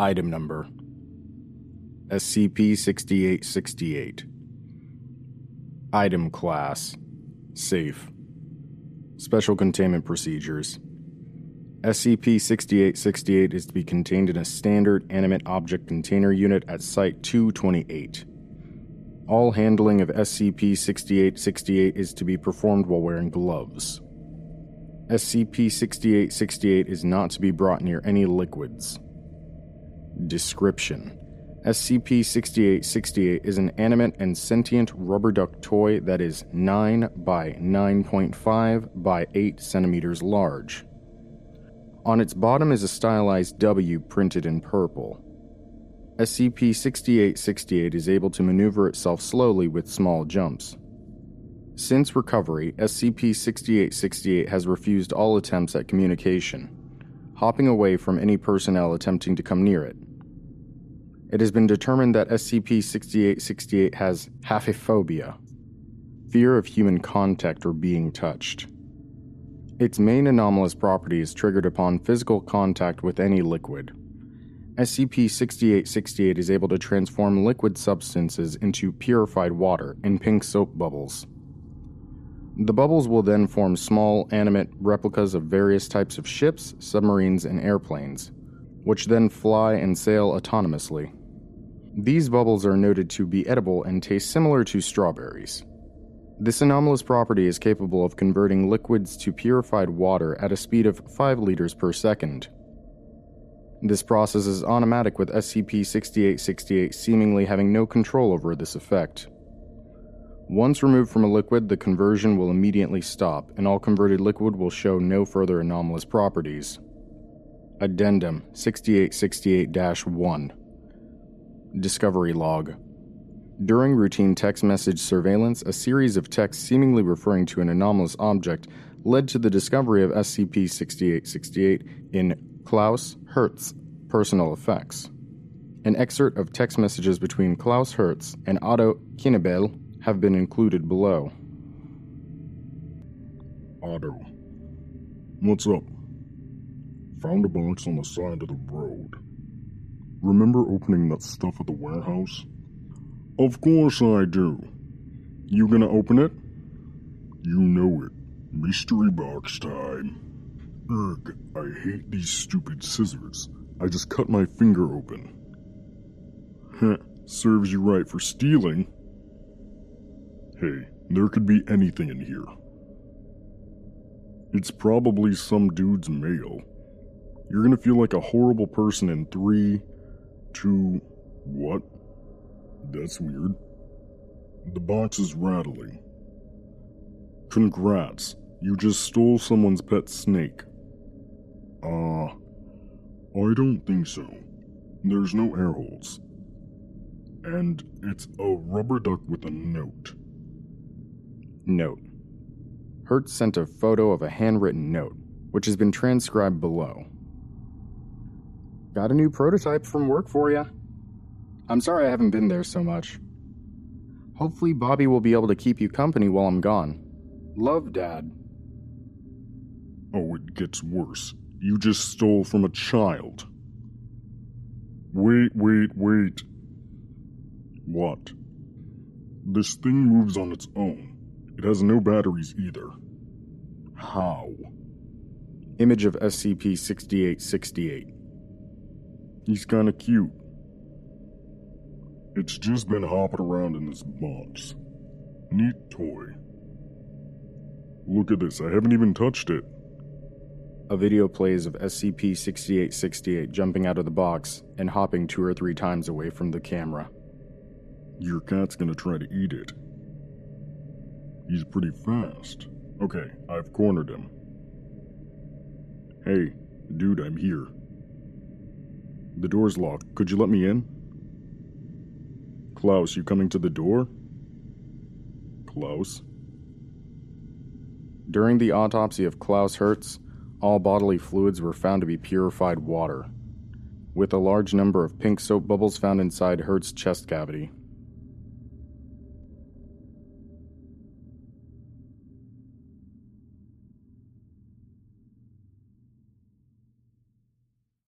Item Number: SCP-6868. Item Class: Safe. Special Containment Procedures: SCP-6868 is to be contained in a standard animate object container unit at Site-228. All handling of SCP-6868 is to be performed while wearing gloves. SCP-6868 is not to be brought near any liquids. Description: SCP-6868 is an animate and sentient rubber duck toy that is 9 by 9.5 by 8 centimeters large. On its bottom is a stylized W printed in purple. SCP-6868 is able to maneuver itself slowly with small jumps. Since recovery, SCP-6868 has refused all attempts at communication, hopping away from any personnel attempting to come near it. It has been determined that SCP-6868 has haphiphobia, fear of human contact or being touched. Its main anomalous property is triggered upon physical contact with any liquid. SCP-6868 is able to transform liquid substances into purified water and pink soap bubbles. The bubbles will then form small, animate replicas of various types of ships, submarines, and airplanes, which then fly and sail autonomously. These bubbles are noted to be edible and taste similar to strawberries. This anomalous property is capable of converting liquids to purified water at a speed of 5 liters per second. This process is automatic, with SCP-6868 seemingly having no control over this effect. Once removed from a liquid, the conversion will immediately stop, and all converted liquid will show no further anomalous properties. Addendum 6868-1. Discovery Log: During routine text message surveillance, a series of texts seemingly referring to an anomalous object led to the discovery of SCP-6868 in Klaus Hertz Personal Effects. An excerpt of text messages between Klaus Hertz and Otto Kinnebel have been included below. Otto: What's up? Found a box on the side of the road. Remember opening that stuff at the warehouse? Of course I do. You gonna open it? You know it. Mystery box time. Ugh, I hate these stupid scissors. I just cut my finger open. Heh, serves you right for stealing. Hey, there could be anything in here. It's probably some dude's mail. You're gonna feel like a horrible person in 3, 2, what? That's weird. The box is rattling. Congrats, you just stole someone's pet snake. I don't think so. There's no air holes. And it's a rubber duck with a note. Note: Hertz sent a photo of a handwritten note, which has been transcribed below. Got a new prototype from work for ya. I'm sorry I haven't been there so much. Hopefully Bobby will be able to keep you company while I'm gone. Love, Dad. Oh, it gets worse. You just stole from a child. Wait. What? This thing moves on its own. It has no batteries either. How? Image of SCP-6868. He's kinda cute. It's just been hopping around in this box. Neat toy. Look at this, I haven't even touched it. A video plays of SCP-6868 jumping out of the box and hopping 2 or 3 times away from the camera. Your cat's gonna try to eat it. He's pretty fast. Okay, I've cornered him. Hey, dude, I'm here. The door's locked. Could you let me in? Klaus, you coming to the door? Klaus? During the autopsy of Klaus Hertz, all bodily fluids were found to be purified water, with a large number of pink soap bubbles found inside Hertz's chest cavity.